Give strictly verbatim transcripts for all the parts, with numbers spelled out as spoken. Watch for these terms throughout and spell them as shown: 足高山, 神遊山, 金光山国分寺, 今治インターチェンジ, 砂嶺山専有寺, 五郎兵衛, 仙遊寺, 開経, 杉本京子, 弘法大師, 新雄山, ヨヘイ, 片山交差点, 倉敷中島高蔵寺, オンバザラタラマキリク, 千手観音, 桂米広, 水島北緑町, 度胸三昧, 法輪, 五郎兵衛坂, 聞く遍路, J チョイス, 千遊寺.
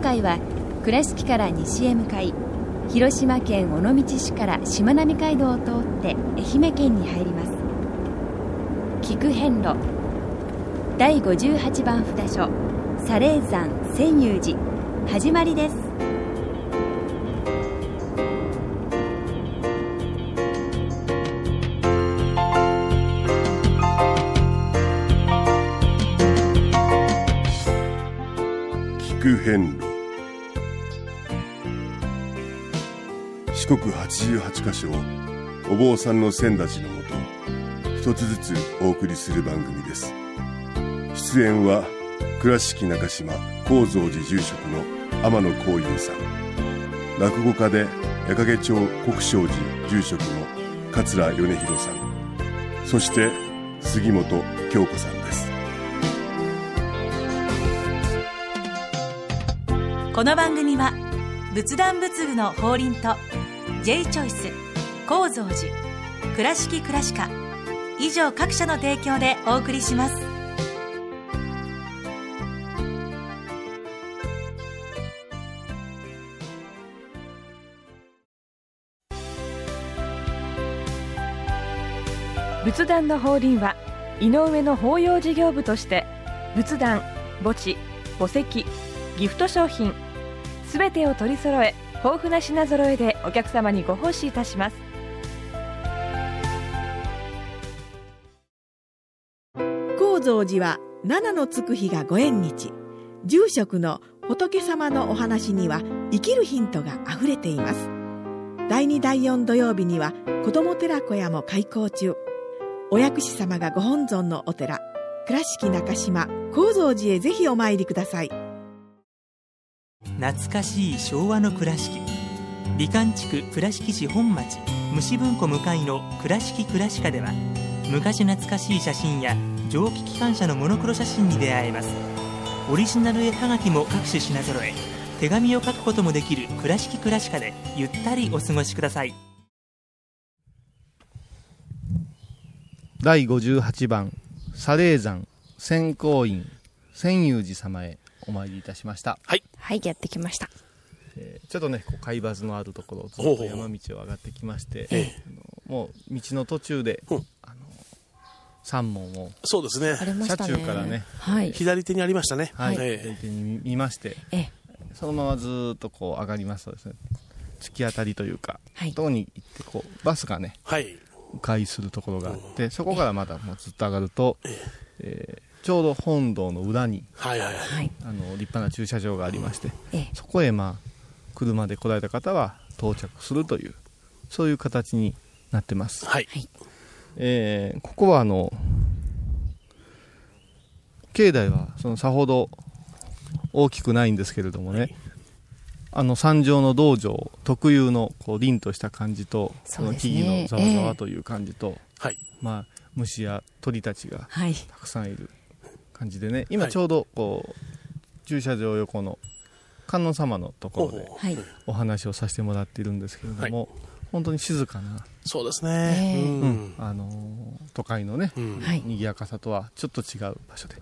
今回は倉敷から西へ向かい、広島県尾道市からしまなみ海道を通って愛媛県に入ります。菊遍路だいごじゅうはちばん札所砂嶺山専有寺始まりです。菊遍路、四国はちじゅうはちか所をお坊さんの先達のもと一つずつお送りする番組です。出演は倉敷中島高蔵寺住職の天野光雄さん、落語家で矢掛町国商寺住職の桂米広さん、そして杉本京子さんです。この番組は仏壇仏具の法輪と J チョイス、高蔵寺、倉敷倉歯科以上各社の提供でお送りします。仏壇の法輪は井上の法要事業部として仏壇、墓地、墓石、ギフト商品すべてを取り揃え、豊富な品揃えでお客様にご奉仕いたします。高蔵寺は七のつく日がご縁日。住職の仏様のお話には生きるヒントがあふれています。だいにだいよん土曜日には子ども寺小屋も開校中。お薬師様がご本尊のお寺、倉敷中島・高蔵寺へぜひお参りください。懐かしい昭和の倉敷、美観地区倉敷市本町虫文庫向かいの倉敷倉歯科では、昔懐かしい写真や蒸気機関車のモノクロ写真に出会えます。オリジナル絵はがきも各種品揃え、手紙を書くこともできる倉敷倉歯科でゆったりお過ごしください。だいごじゅうはちばん砂嶺山専公院専有寺様へお参りいたしました。はい、はい、やってきました。えー、ちょっとね、こう海抜のあるところをずっと山道を上がってきまして、ええ、あのもう道の途中で、うん、あの山門を、そうですね、車中からね、はい、左手にありましたね。はい、ええ、左手に見まして、ええ、そのままずっとこう上がりますとですね、突き当たりというか、はい、どこに行ってこうバスがね、はい、迂回するところがあって、うん、そこからまだもうずっと上がると、えええーちょうど本堂の裏に、はいはいはい、あの立派な駐車場がありまして、うん、そこへ、まあ、車で来られた方は到着するという、そういう形になってます。はい、えー、ここはあの境内はそのさほど大きくないんですけれどもね、はい、あの山上の道場特有のこう凛とした感じと、その木々のざわざわという感じと、えーはい、まあ、虫や鳥たちがたくさんいる、はい、感じでね、今ちょうどこう、はい、駐車場横の観音様のところでお話をさせてもらっているんですけれども、はい、本当に静かな、そうですね、うん、あのー、都会のね、うん、賑やかさとはちょっと違う場所で、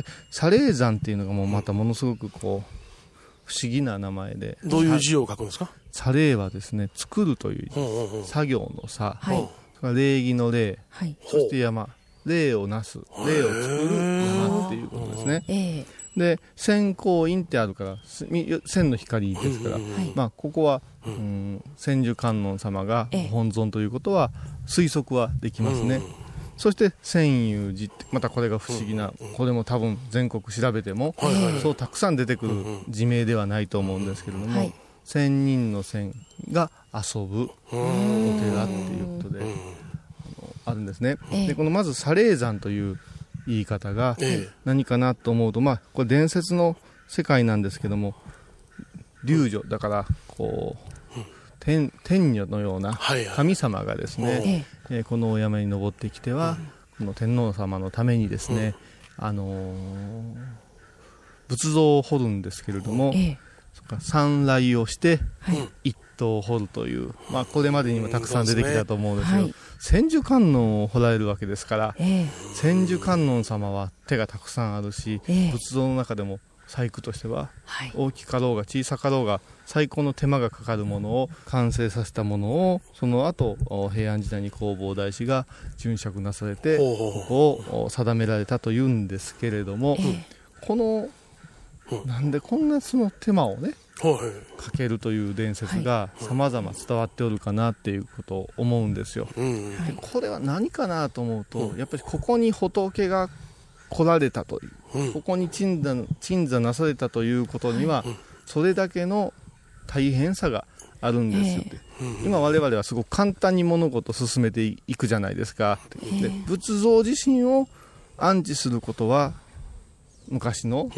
で砂嶺山っていうのがもうまたものすごくこう不思議な名前で、どういう字を書くんですか？砂嶺はですね、作るという、うんうん、作業のさ、はい、礼儀の礼、はい、そして山、霊をなす、霊を作る山っていうことですね。えー、で、専光院ってあるから、千の光ですから、はい、まあ、ここは、うん、千手観音様が本尊ということは推測はできますね。えー、そして専有寺って、またこれが不思議な、これも多分全国調べても、はいはいはい、そうたくさん出てくる地名ではないと思うんですけれども、はい、千人の千が遊ぶお寺っていうことで、あるんですね。ええ、でこのまず砂嶺山という言い方が何かなと思うと、まあ、これ伝説の世界なんですけども、龍女だからこう 天, 天女のような神様がですね、ええ、このお山に登ってきてはこの天皇様のためにですね、あのー、仏像を彫るんですけれども、三来をして一頭を彫るという、まあ、これまでにもたくさん出てきたと思うんですけど、千手観音を彫られるわけですから、千手観音様は手がたくさんあるし、仏像の中でも細工としては、はい、大きかろうが小さかろうが最高の手間がかかるものを完成させたものを、その後平安時代に弘法大師が準釈なされてここを定められたというんですけれども、このなんでこんなその手間をねかけるという伝説が様々伝わっておるかなっていうことを思うんですよ。でこれは何かなと思うと、やっぱりここに仏が来られたという、ここに鎮座、鎮座なされたということにはそれだけの大変さがあるんですよ、えー、今我々はすごく簡単に物事を進めていくじゃないですか、えー、で仏像自身を安置することは昔の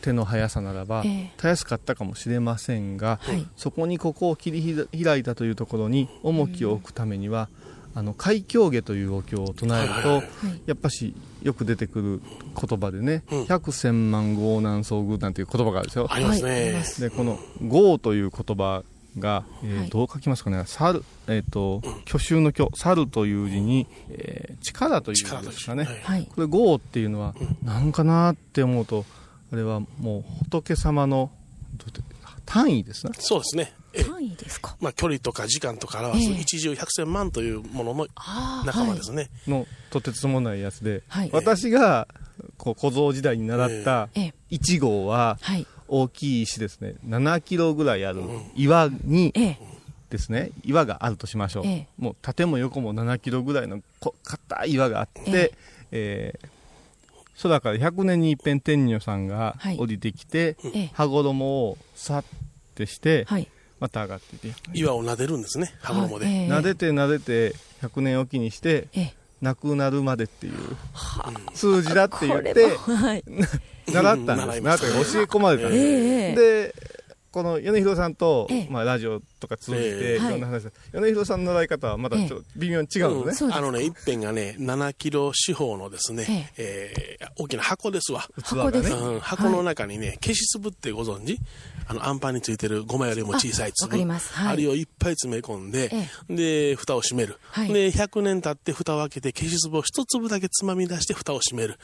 手の速さならばたやすかったかもしれませんが、えー、そこにここを切り開いたというところに重きを置くためには、あの開教下というお経を唱えると、やっぱしよく出てくる言葉でね、百千万豪難遭遇なんていう言葉があるでしょ。ありますね。でこの豪という言葉が、えー、どう書きますかね、猿、えーと、巨衆の巨、猿という字に、えー、力という字ですかね、はい、これ豪っていうのは何かなって思うと、あれはもう仏様の単位ですね。そうですね。単位ですか。まあ、距離とか時間とか表す一十百千万というものの仲間ですね、はい、のとてつもないやつで、はい、私がこう小僧時代に習ったいち号は大きい石ですね、ななキロぐらいある岩にですね、岩があるとしましょう、もう縦も横もななキロぐらいの硬い岩があって、えー空からひゃくねんに一遍天女さんが降りてきて、はい、羽衣をさってして、はい、また上がっていて岩を撫でるんですね、羽衣で、えー、撫でて撫でてひゃくねんおきにして、えー、亡くなるまでっていう数字だって言って、はい、習ったんです、うん、習った教え込まれたんです、えー、でこの米広さんと、えーまあ、ラジオとか通じていろんな話です、えー、米広さんの習い方はまだちょっと微妙に違うんですね、えーうん、あのね一辺がねななキロ四方のですね、えーえー、大きな箱ですわ、箱です、うん、箱の中にね、はい、消し粒ってご存知、あのアンパンについてるごまよりも小さい粒、 あ、 わかります、はい、あれをいっぱい詰め込んで、えー、で蓋を閉める、はい、でひゃくねん経って蓋を開けて消し粒を一粒だけつまみ出して蓋を閉める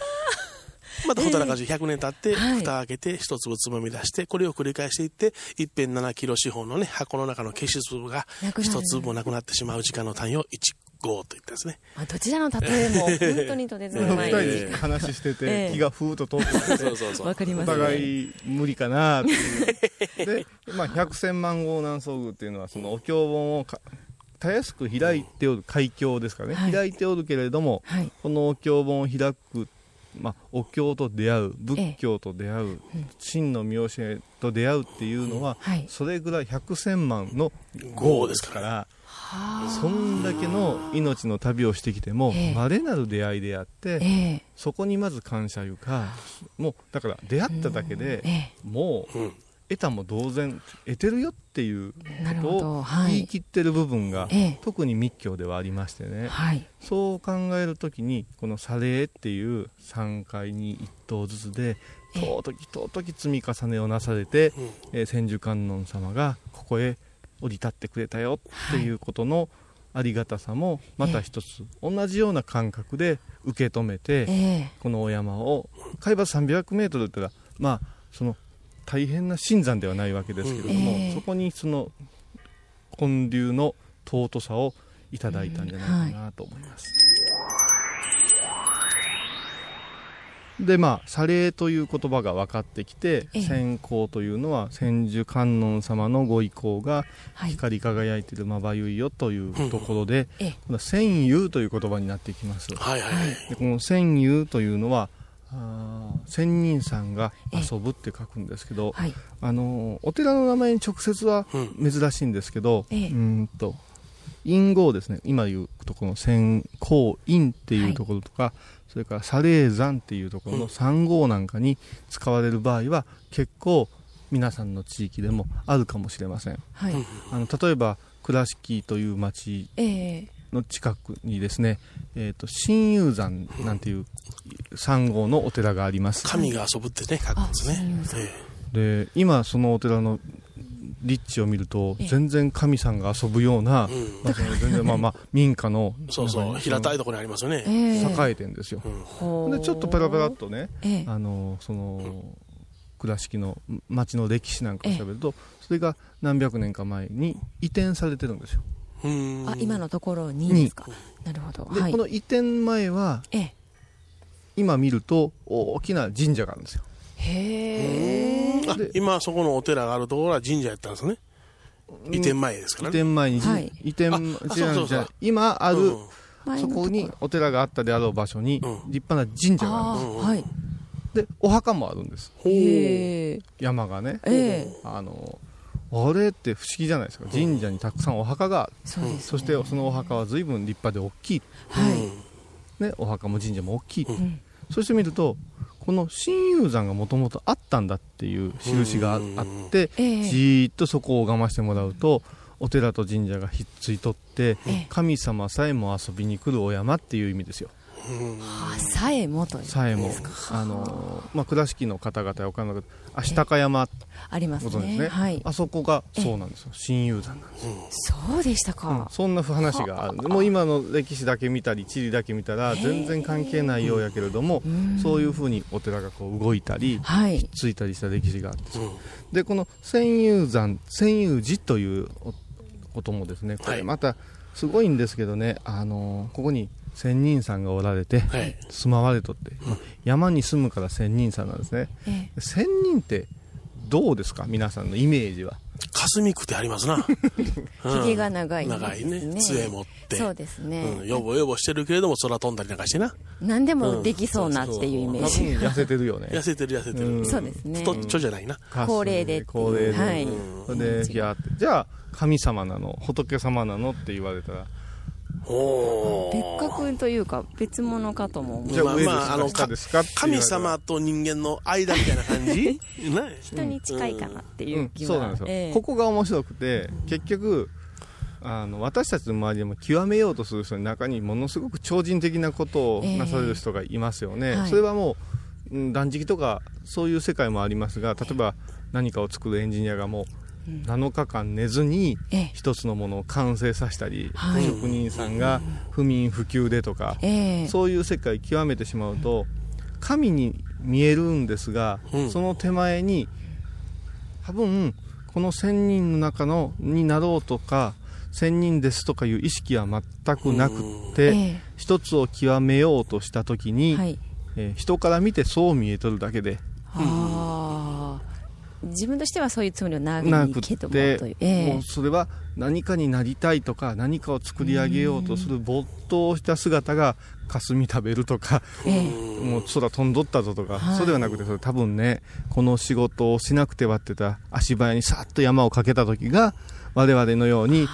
またほったらかしひゃくねん経って蓋を開けて一粒つまみ出して、これを繰り返していって一辺ななキロ四方のね箱の中の消し粒が一粒もなくなってしまう時間の単位をいちごうと言ったんですね。まあ、どちらの例えも本当にとてつもない。ふたりで話してて気がふーっと通っててお互い無理かなっていうで、まあ、ひゃくせんまん号難遭遇っていうのはそのお経本をたやすく開いておる開経ですかね、はい、開いておるけれども、はい、このお経本を開く、まあ、お経と出会う、仏教と出会う、ええ、真の見教えと出会うっていうのは、うん、はい、それぐらい百千万の号ですから、そんだけの命の旅をしてきても、ええ、稀なる出会いであって、ええ、そこにまず感謝いうか、もうだから出会っただけで、うん、ええ、もう、うん、得たも同然得てるよっていうことを言い切ってる部分が、はい、特に密教ではありましてね、はい、そう考えるときにこのサレーっていうさんかいにいっ頭ずつで尊き尊き積み重ねをなされて、えー、千手観音様がここへ降り立ってくれたよっていうことのありがたさもまた一つ同じような感覚で受け止めて、えー、このお山を海抜さんびゃくメートルって言ったら、まあその大変な深山ではないわけですけれども、うん、えー、そこにその建立の尊さをいただいたんじゃないかなと思います、うん、はい、でまあサレーという言葉が分かってきて、えー、千光というのは千手観音様のご意向が光り輝いているまばゆいよというところで、はい、うん、この千遊という言葉になってきます、はいはいはい、でこの千遊というのはあ仙人さんが遊ぶって書くんですけど、はい、あのお寺の名前に直接は珍しいんですけど、うん、うんと陰号ですね、今言うとこの仙光陰っていうところとか、はい、それからサレー山っていうところの三号なんかに使われる場合は結構皆さんの地域でもあるかもしれません、はい、あの例えば倉敷という町の近くにですね、えーと、神遊山なんていうさん号のお寺があります。神が遊ぶってね書くんですね。で、今そのお寺の立地を見ると全然神さんが遊ぶような、まあ、全然まあまあ民家のそうそう平たいところにありますよね。栄えてんですよ。でちょっとペラペラっとね、あのその倉敷の町の歴史なんかを調べると、それが何百年か前に移転されてるんですよ。うーん、あ、今のところにですか。なるほど。で、はい、この移転前は、え、今見ると大きな神社があるんですよ。へー。で、あ、今そこのお寺があるところは神社やったんですね。移転前ですからね。移転前に、はい、移転、今ある、うん、そこにお寺があったであろう場所に立派な神社があるんです。うん、はい。で、お墓もあるんです。へ、山がね、えー、あのあれって不思議じゃないですか。神社にたくさんお墓がある、うん、 そ, うですね、そしてそのお墓は随分立派で大きい、はいね、お墓も神社も大きい、うん、そして見るとこの新雄山がもともとあったんだっていう印があって、うん、じーっとそこを拝ましてもらうと、お寺と神社がひっついとって、えー、神様さえも遊びに来るお山っていう意味ですよ。はあ、さえもというさえもあの、まあ、倉敷の方々は分からなくて、足高山ありますね、はい、あそこがそうなんですよ。新雄山なんですよ。そうでしたか、うん、そんな話がある。もう今の歴史だけ見たり地理だけ見たら全然関係ないようやけれども、そういうふうにお寺がこう動いたり、はい、ひっついたりした歴史があって、うん、でこの千雄山、千雄寺ということもですね、これまたすごいんですけどね、あのここに仙人さんがおられて、はい、住まわれとって、まあ、山に住むから仙人さんなんですね、ええ、仙人ってどうですか、皆さんのイメージは。霞くてありますなひげが長い、ね、長いね、杖持って、そうですね、うん、よぼよぼしてるけれども空飛んだりなんかしてな、何でもできそうなっていうイメージ、うん、痩せてるよね痩せてる痩せてる、うん、そうですね、太っちょじゃないな、高齢で高齢で、はい、でいやじゃあ神様なの仏様なのって言われたら、お別格というか別物かとも思う。じゃあ、まあ、あの神様と人間の間みたいな感じ人に近いかなっていう気は、うんうん、そうなんですよ、えー、ここが面白くて、結局あの私たちの周りでも極めようとする人の中にものすごく超人的なことをなされる人がいますよね、えーはい、それはもう断食とかそういう世界もありますが、例えば何かを作るエンジニアがもうなのかかん寝ずに一つのものを完成させたり、はい、職人さんが不眠不休でとか、えー、そういう世界極めてしまうと神に見えるんですが、うん、その手前に多分この仙人の中のになろうとか仙人ですとかいう意識は全くなくって、うんえー、一つを極めようとした時に、はいえー、人から見てそう見えとるだけで、あー、うん、自分としてはそういうつもりはなくて、もうそれは何かになりたいとか何かを作り上げようとする没頭した姿が、霞食べるとか、えー、もう空飛んどったぞとか、はい、そうではなくて、それ多分ね、この仕事をしなくてはってた足早にさっと山をかけた時が、我々のようにい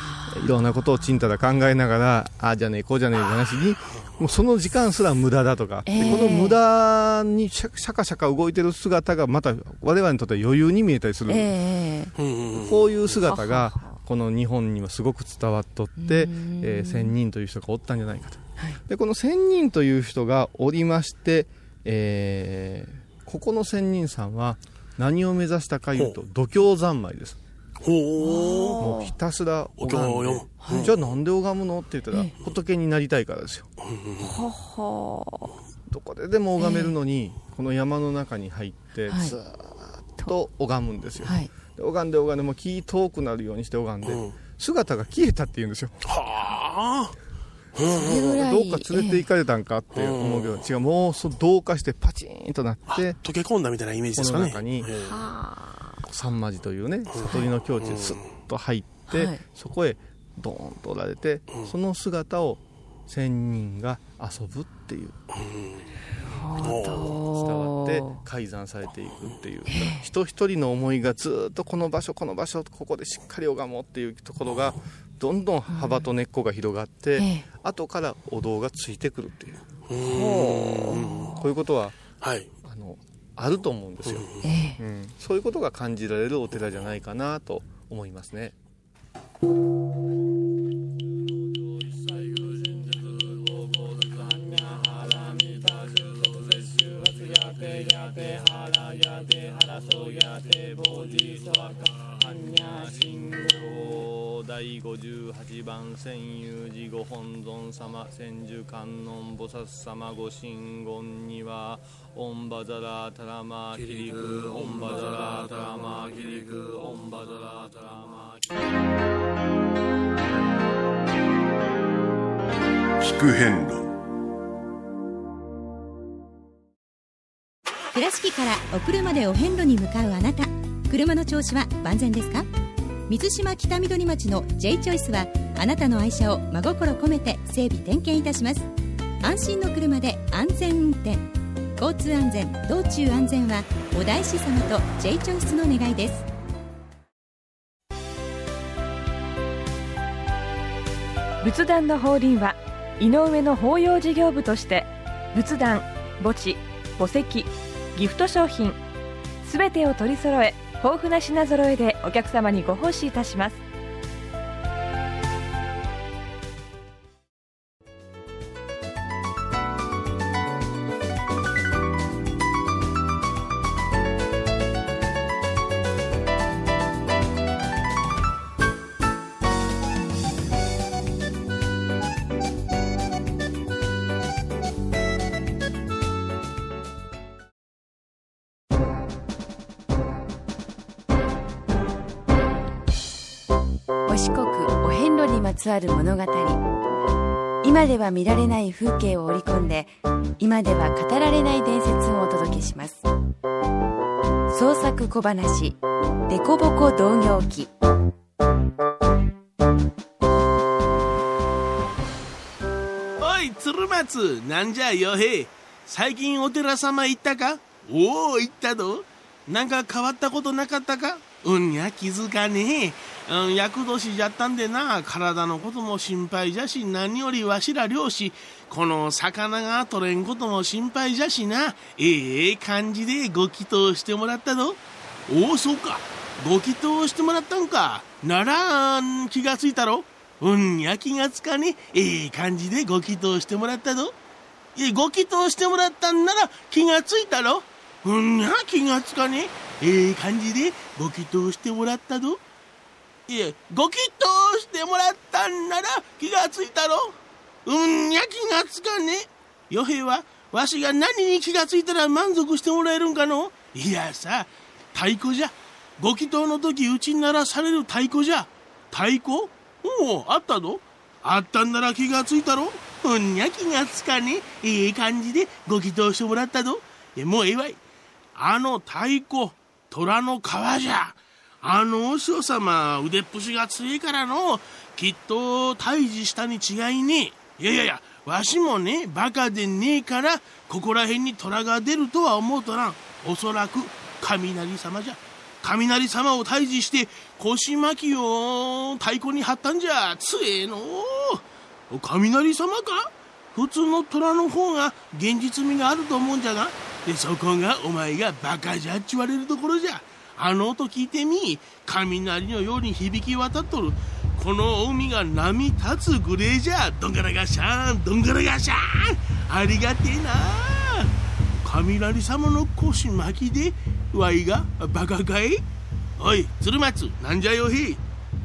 ろんなことをちんたら考えながら、ああじゃねえこうじゃねえ話に、もうその時間すら無駄だとか、えー、この無駄にシャカシャカ動いてる姿がまた我々にとっては余裕に見えたりする、えー、こういう姿がこの日本にはすごく伝わっとって、えー、仙人という人がおったんじゃないかと、はい、でこの仙人という人がおりまして、えー、ここの仙人さんは何を目指したかいうと度胸三昧です。ほもうひたすら拝んで、はい、じゃあなんで拝むのって言ったら、ええ、仏になりたいからですよ、うん、ははどこででも拝めるのに、ええ、この山の中に入ってずっと拝むんですよ、はい、で拝んで拝んでもう気遠くなるようにして拝んで、うん、姿が消えたって言うんですよ。はぁどうか連れて行かれたんかって思うけど、ええ、違う、もうそう同化してパチンとなって溶け込んだみたいなイメージですかね。この中に、ええ、三間寺というね、悟りの境地にスッと入って、はい、そこへドーンとおられて、うん、その姿を仙人が遊ぶっていう、うん、伝わって改ざんされていくっていう、人一人の思いがずっとこの場所この場所ここでしっかり拝もうっていうところがどんどん幅と根っこが広がって、うんええ、後からお堂がついてくるっていう、うん、こういうことは、はい、あのあると思うんですよ、ええうん、そういうことが感じられるお寺じゃないかなと思いますね。じゅうはちばん千有寺ご本尊様、千手観音菩薩様、ご神言にはオンバザラタラマキリク、オンバザラタラマキリク、オンバザラタラマキリク。聞く遍路、倉敷からお車でお遍路に向かうあなた、車の調子は万全ですか？水島北緑町の J チョイスはあなたの愛車を真心込めて整備点検いたします。安心の車で安全運転、交通安全、道中安全はお大師様と J チョイスの願いです。仏壇の法輪は井上の法要事業部として仏壇、墓地、墓石、ギフト商品すべてを取り揃え、豊富な品揃えでお客様にご奉仕いたします。四国お遍路にまつわる物語、今では見られない風景を織り込んで、今では語られない伝説をお届けします。創作小話デコボコ同行記。おい鶴松、なんじゃよへい、最近お寺様行ったか？おお、行ったぞ。なんか変わったことなかったか？うんや、気づかねえ。うん、厄年じゃったんでな、体のことも心配じゃし、何よりわしら漁師、この魚が取れんことも心配じゃしな、ええ感じでご祈祷してもらったぞ。おお、そうか、ご祈祷してもらったんか。なら、うん、気がついたろ。うんや、気がつかねえ。ええ感じでご祈祷してもらったぞ。え、ご祈祷してもらったんなら気がついたろ。うんや、気がつかねえ。ええ感じでご祈祷してもらったぞ。いえ、ご祈祷してもらったんなら気がついたろ。うんや、気がつかね。よへいはわしが何に気がついたら満足してもらえるんかの？いやさ、太鼓じゃ。ご祈祷の時うちに鳴らされる太鼓じゃ。太鼓？おう、あったぞ。あったんなら気がついたろ。うんや、気がつかね。ええ感じでご祈祷してもらったぞ。いや、もうええわい。あの太鼓、虎の皮じゃ。あの和尚様、腕っぷしが強いからの、きっと退治したに違いねえ。いやいやいや、わしもね、バカでねえから、ここら辺に虎が出るとは思うとらん。おそらく雷様じゃ。雷様を退治して腰巻きを太鼓に張ったんじゃ。強えの雷様か。普通の虎の方が現実味があると思うんじゃが、でそこがお前がバカじゃっちゅわれるところじゃ。あの音聞いてみ、雷のように響き渡っとる。この海が波立つぐれえじゃ。どんがらがしゃーん、どんがらがしゃーん、ありがてえな。雷様の腰巻きでわいがバカかい？おい鶴松、なんじゃよへい、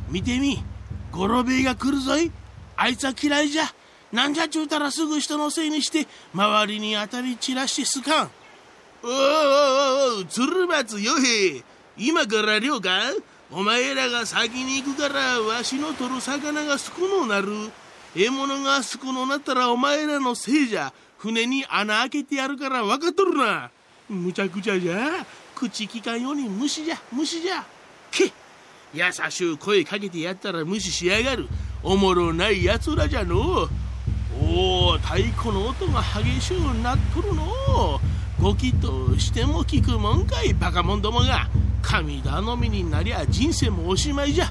見てみ、ゴロベイが来るぞい。あいつは嫌いじゃ。なんじゃちゅうたらすぐ人のせいにして周りに当たり散らしてすかん。おーおーおー、鶴松よへ、今から漁か？お前らが先に行くからわしの取る魚が少のなる。獲物が少のなったらお前らのせいじゃ。船に穴開けてやるから分かっとるな。むちゃくちゃじゃ。口きかんように虫じゃ、虫じゃ。けっ、優しゅう声かけてやったら無視しやがる。おもろないやつらじゃの。おー、太鼓の音が激しゅうなっとるの。ご祈祷しても聞くもんかい、バカもんどもが。神頼みになりゃ人生もおしまいじゃ。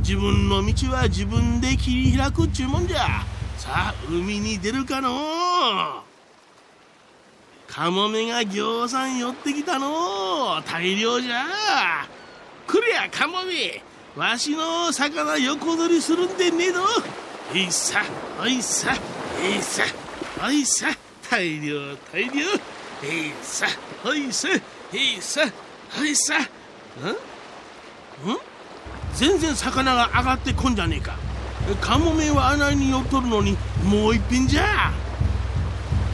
自分の道は自分で切り開くっちゅうもんじゃ。さあ、海に出るかの。カモメがぎょうさん寄ってきたの。大量じゃ。くりゃカモメ、わしの魚横取りするんでねえぞ。おいさ、おいさ、おいさ、おいさ、大量、大量。へいさ、ほいさ、へいさ、ほいさ。んん、全然魚が上がってこんじゃねえか。カモメは穴に寄っとるのにもういっぺんじゃ。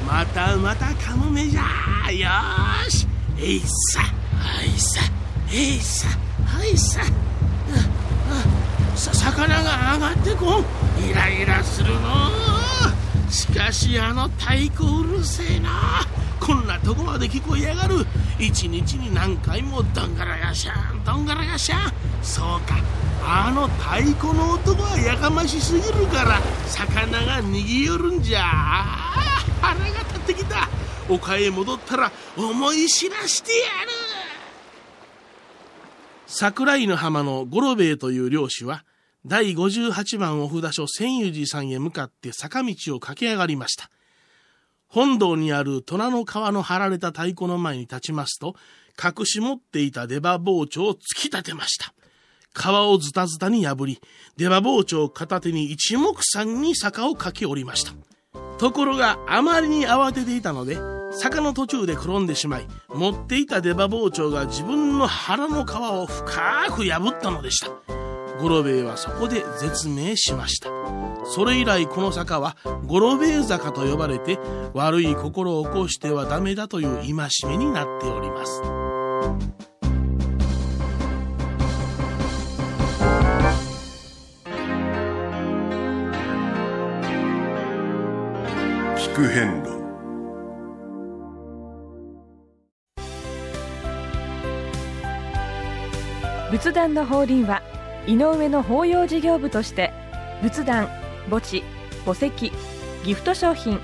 またまたカモメじゃ。よーし、えいさはいさえいさはいさ。さ魚が上がってこん。イライラするの。しかしあの太鼓うるせえな。こんなとこまで聞こえやがる。一日に何回もどんがらがしゃんどんがらがしゃん。そうか、あの太鼓の音がやかましすぎるから魚が逃げ寄るんじゃ。腹が立ってきた。丘へ戻ったら思い知らしてやる。桜井の浜の五郎兵衛という漁師は第ごじゅうはちばんお札所千裕寺さんへ向かって坂道を駆け上がりました。本堂にある虎の皮の張られた太鼓の前に立ちますと、隠し持っていた出刃包丁を突き立てました。皮をズタズタに破り、出刃包丁を片手に一目散に坂を駆け下りました。ところがあまりに慌てていたので坂の途中で転んでしまい、持っていた出刃包丁が自分の腹の皮を深く破ったのでした。五郎兵衛はそこで絶命しました。それ以来この坂は五郎兵衛坂と呼ばれて、悪い心を起こしてはダメだという戒めになっております。聞く遍路。仏壇の法輪は井上の法要事業部として仏壇、墓地、墓石、ギフト商品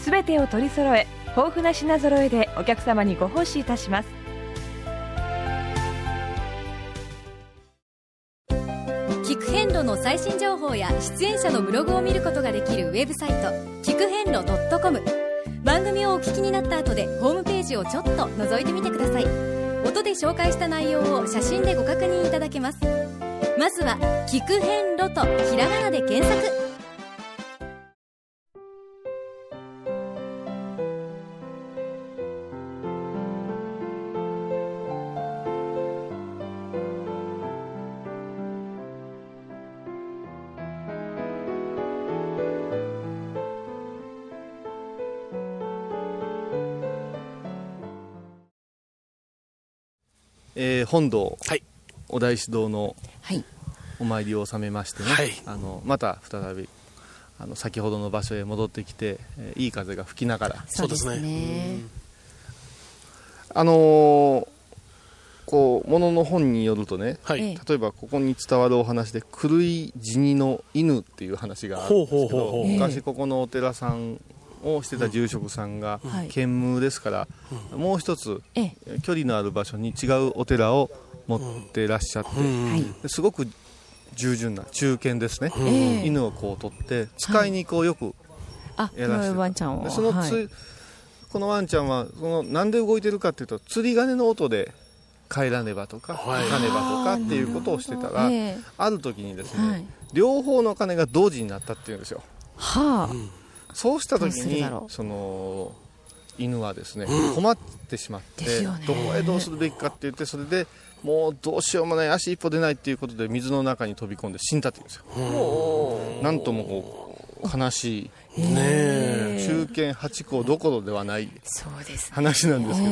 すべてを取り揃え、豊富な品揃えでお客様にご奉仕いたします。聞く遍路の最新情報や出演者のブログを見ることができるウェブサイト、聞く遍路 .com。 番組をお聞きになった後でホームページをちょっと覗いてみてください。音で紹介した内容を写真でご確認いただけます。まずは聞く遍路とひらがなで検索。えー、本堂、はい、お大師堂のお参りを収めましてね、はい、あのまた再びあの先ほどの場所へ戻ってきて、えー、いい風が吹きながら。そうですね。あのー、こうものの本によるとね、はい、例えばここに伝わるお話で狂い死にの犬っていう話があるんですけど、ほうほうほうほう、昔ここのお寺さんをしてた住職さんが兼務ですから、うん、もう一つ距離のある場所に違うお寺を持ってらっしゃって、うん、すごく従順な中堅ですね、うん、犬をこう取って使いにこうよくやらせて、はい、でそのつ、はい、このワンちゃんはそのなんで動いてるかっていうと、釣り鐘の音で帰らねばとか、はい、かねばとかっていうことをしてたら、 あ,、えー、ある時にですね、はい、両方の鐘が同時になったっていうんですよ。はあ、うん、そうした時にその犬はですね、困ってしまって、うん、どこへどうするべきかって言って、それでもうどうしようもない、足一歩出ないっていうことで水の中に飛び込んで死んだって言うんですよ。なんともこう悲しい、ねえ、中堅八校どころではない話なんですけ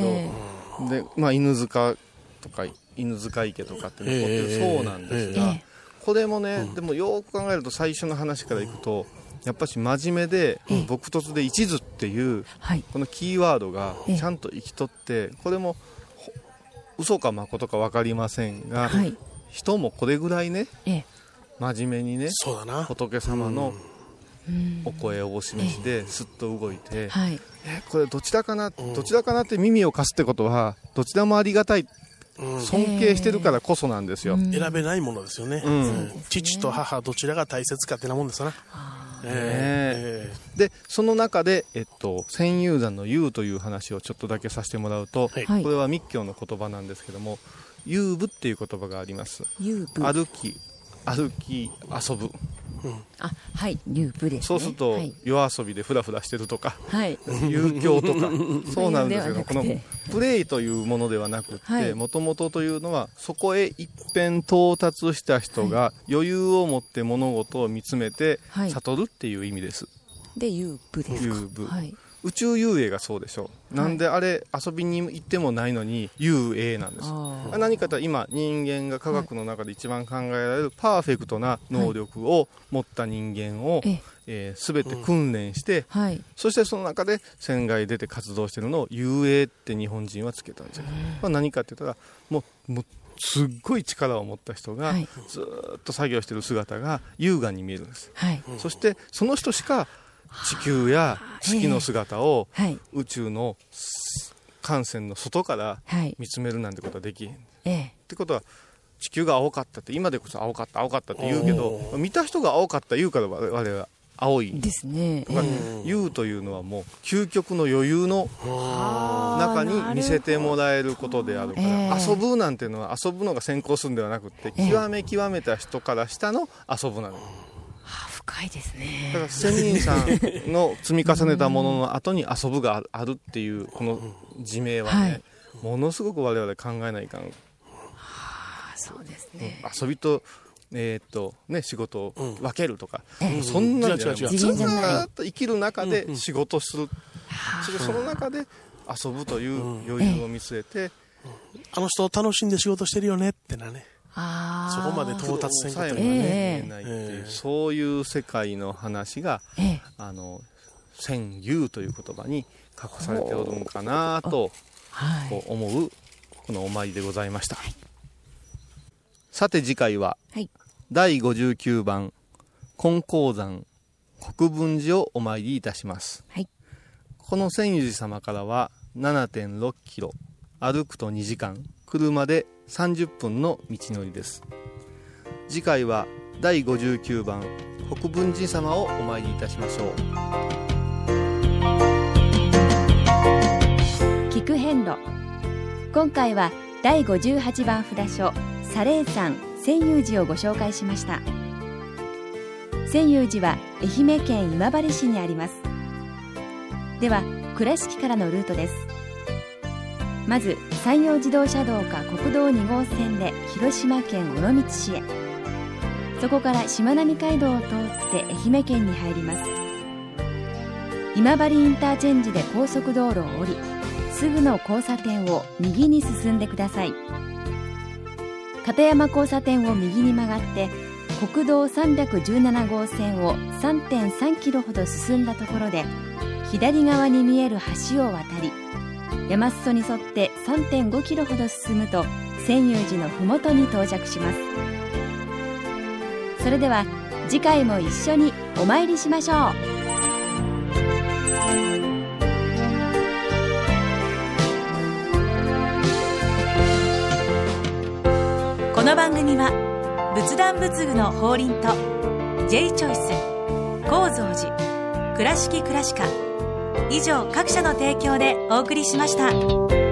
ど、で、まあ、犬塚とか犬塚池とかって残ってるそうなんですが、これもね、でもよく考えると最初の話からいくと、やっぱし真面目で朴突で一途っていうこのキーワードがちゃんと生きとって、これも嘘か誠か分かりませんが、人もこれぐらいね、真面目にね、仏様のお声をお示しですっと動いて、これどちらかなどちらかなって耳を貸すってことは、どちらもありがたい、尊敬してるからこそなんですよ。選べないものですよね、うん、父と母どちらが大切かってなもんですよね。えーえー、でその中で、えっと、千遊山の遊という話をちょっとだけさせてもらうと、はい、これは密教の言葉なんですけども、遊部っていう言葉があります。歩き歩き遊ぶ、うん、あ、はい、遊部ですね。そうすると、はい、夜遊びでフラフラしてるとか、はい、遊興とかそうなんですけど、このプレイというものではなくって、もともとというのはそこへ一遍到達した人が余裕を持って物事を見つめて悟るっていう意味です。はい、で遊舞ですか。遊舞、はい、宇宙遊泳がそうでしょう。なんであれ遊びに行ってもないのに遊泳なんです。あ何かと今人間が科学の中で一番考えられるパーフェクトな能力を持った人間を、はい、えー、全て訓練して、うんはい、そしてその中で船外出て活動してるのを遊泳って日本人はつけたんじゃない、まあ、何かって言ったらもう、もうすっごい力を持った人がずっと作業してる姿が優雅に見えるんです、はい、そしてその人しか地球や月の姿を宇宙の感染の外から見つめるなんてことはできへん、ええ、ってことは地球が青かったって今でこそ青かった青かったって言うけど見た人が青かった言うから我々は青いですね。言うというのはもう究極の余裕の中に見せてもらえることであるから、遊ぶなんていうのは遊ぶのが先行するんではなくて極め極めた人から下の遊ぶなの。深いですね。だから仙人さんの積み重ねたものの後に遊ぶがあるっていうこの自明はね、はい、ものすごく我々考えないかん。はあ、そうですね。遊びとえーっとね、仕事を分けるとか、うん、そんなんじゃない、ずっと生きる中で仕事する、うんうん、それその中で遊ぶという余裕を見据えて、うんうん、あの人を楽しんで仕事してるよねってなね、あそこまで到達せんことがね、えー、ないっていう、そういう世界の話が、えー、あの仙遊という言葉に隠されておるんかなと、はい、こう思うこのお参りでございました、はい、さて次回は、はい、だいごじゅうきゅうばん金光山国分寺をお参りいたします、はい、この仙遊寺様からは ななてんろくキロ、歩くとにじかん、車でさんじゅっぷんの道のりです。次回はだいごじゅうきゅうばん国分寺様をお参りいたしましょう。聞く遍路、今回はだいごじゅうはちばん札所砂嶺山仙遊寺をご紹介しました。仙遊寺は愛媛県今治市にあります。では倉敷からのルートです。まず山陽自動車道か国道にごうせんで広島県尾道市へ、そこからしまなみ海道を通って愛媛県に入ります。今治インターチェンジで高速道路を降り、すぐの交差点を右に進んでください。片山交差点を右に曲がって国道さんびゃくじゅうななごうせんを さんてんさんキロほど進んだところで、左側に見える橋を渡り、山裾に沿って さんてんごキロほど進むと仙遊寺のふもとに到着します。それでは次回も一緒にお参りしましょう。この番組は仏壇仏具の法輪と J チョイス、高蔵寺、倉敷倉歯科以上各社の提供でお送りしました。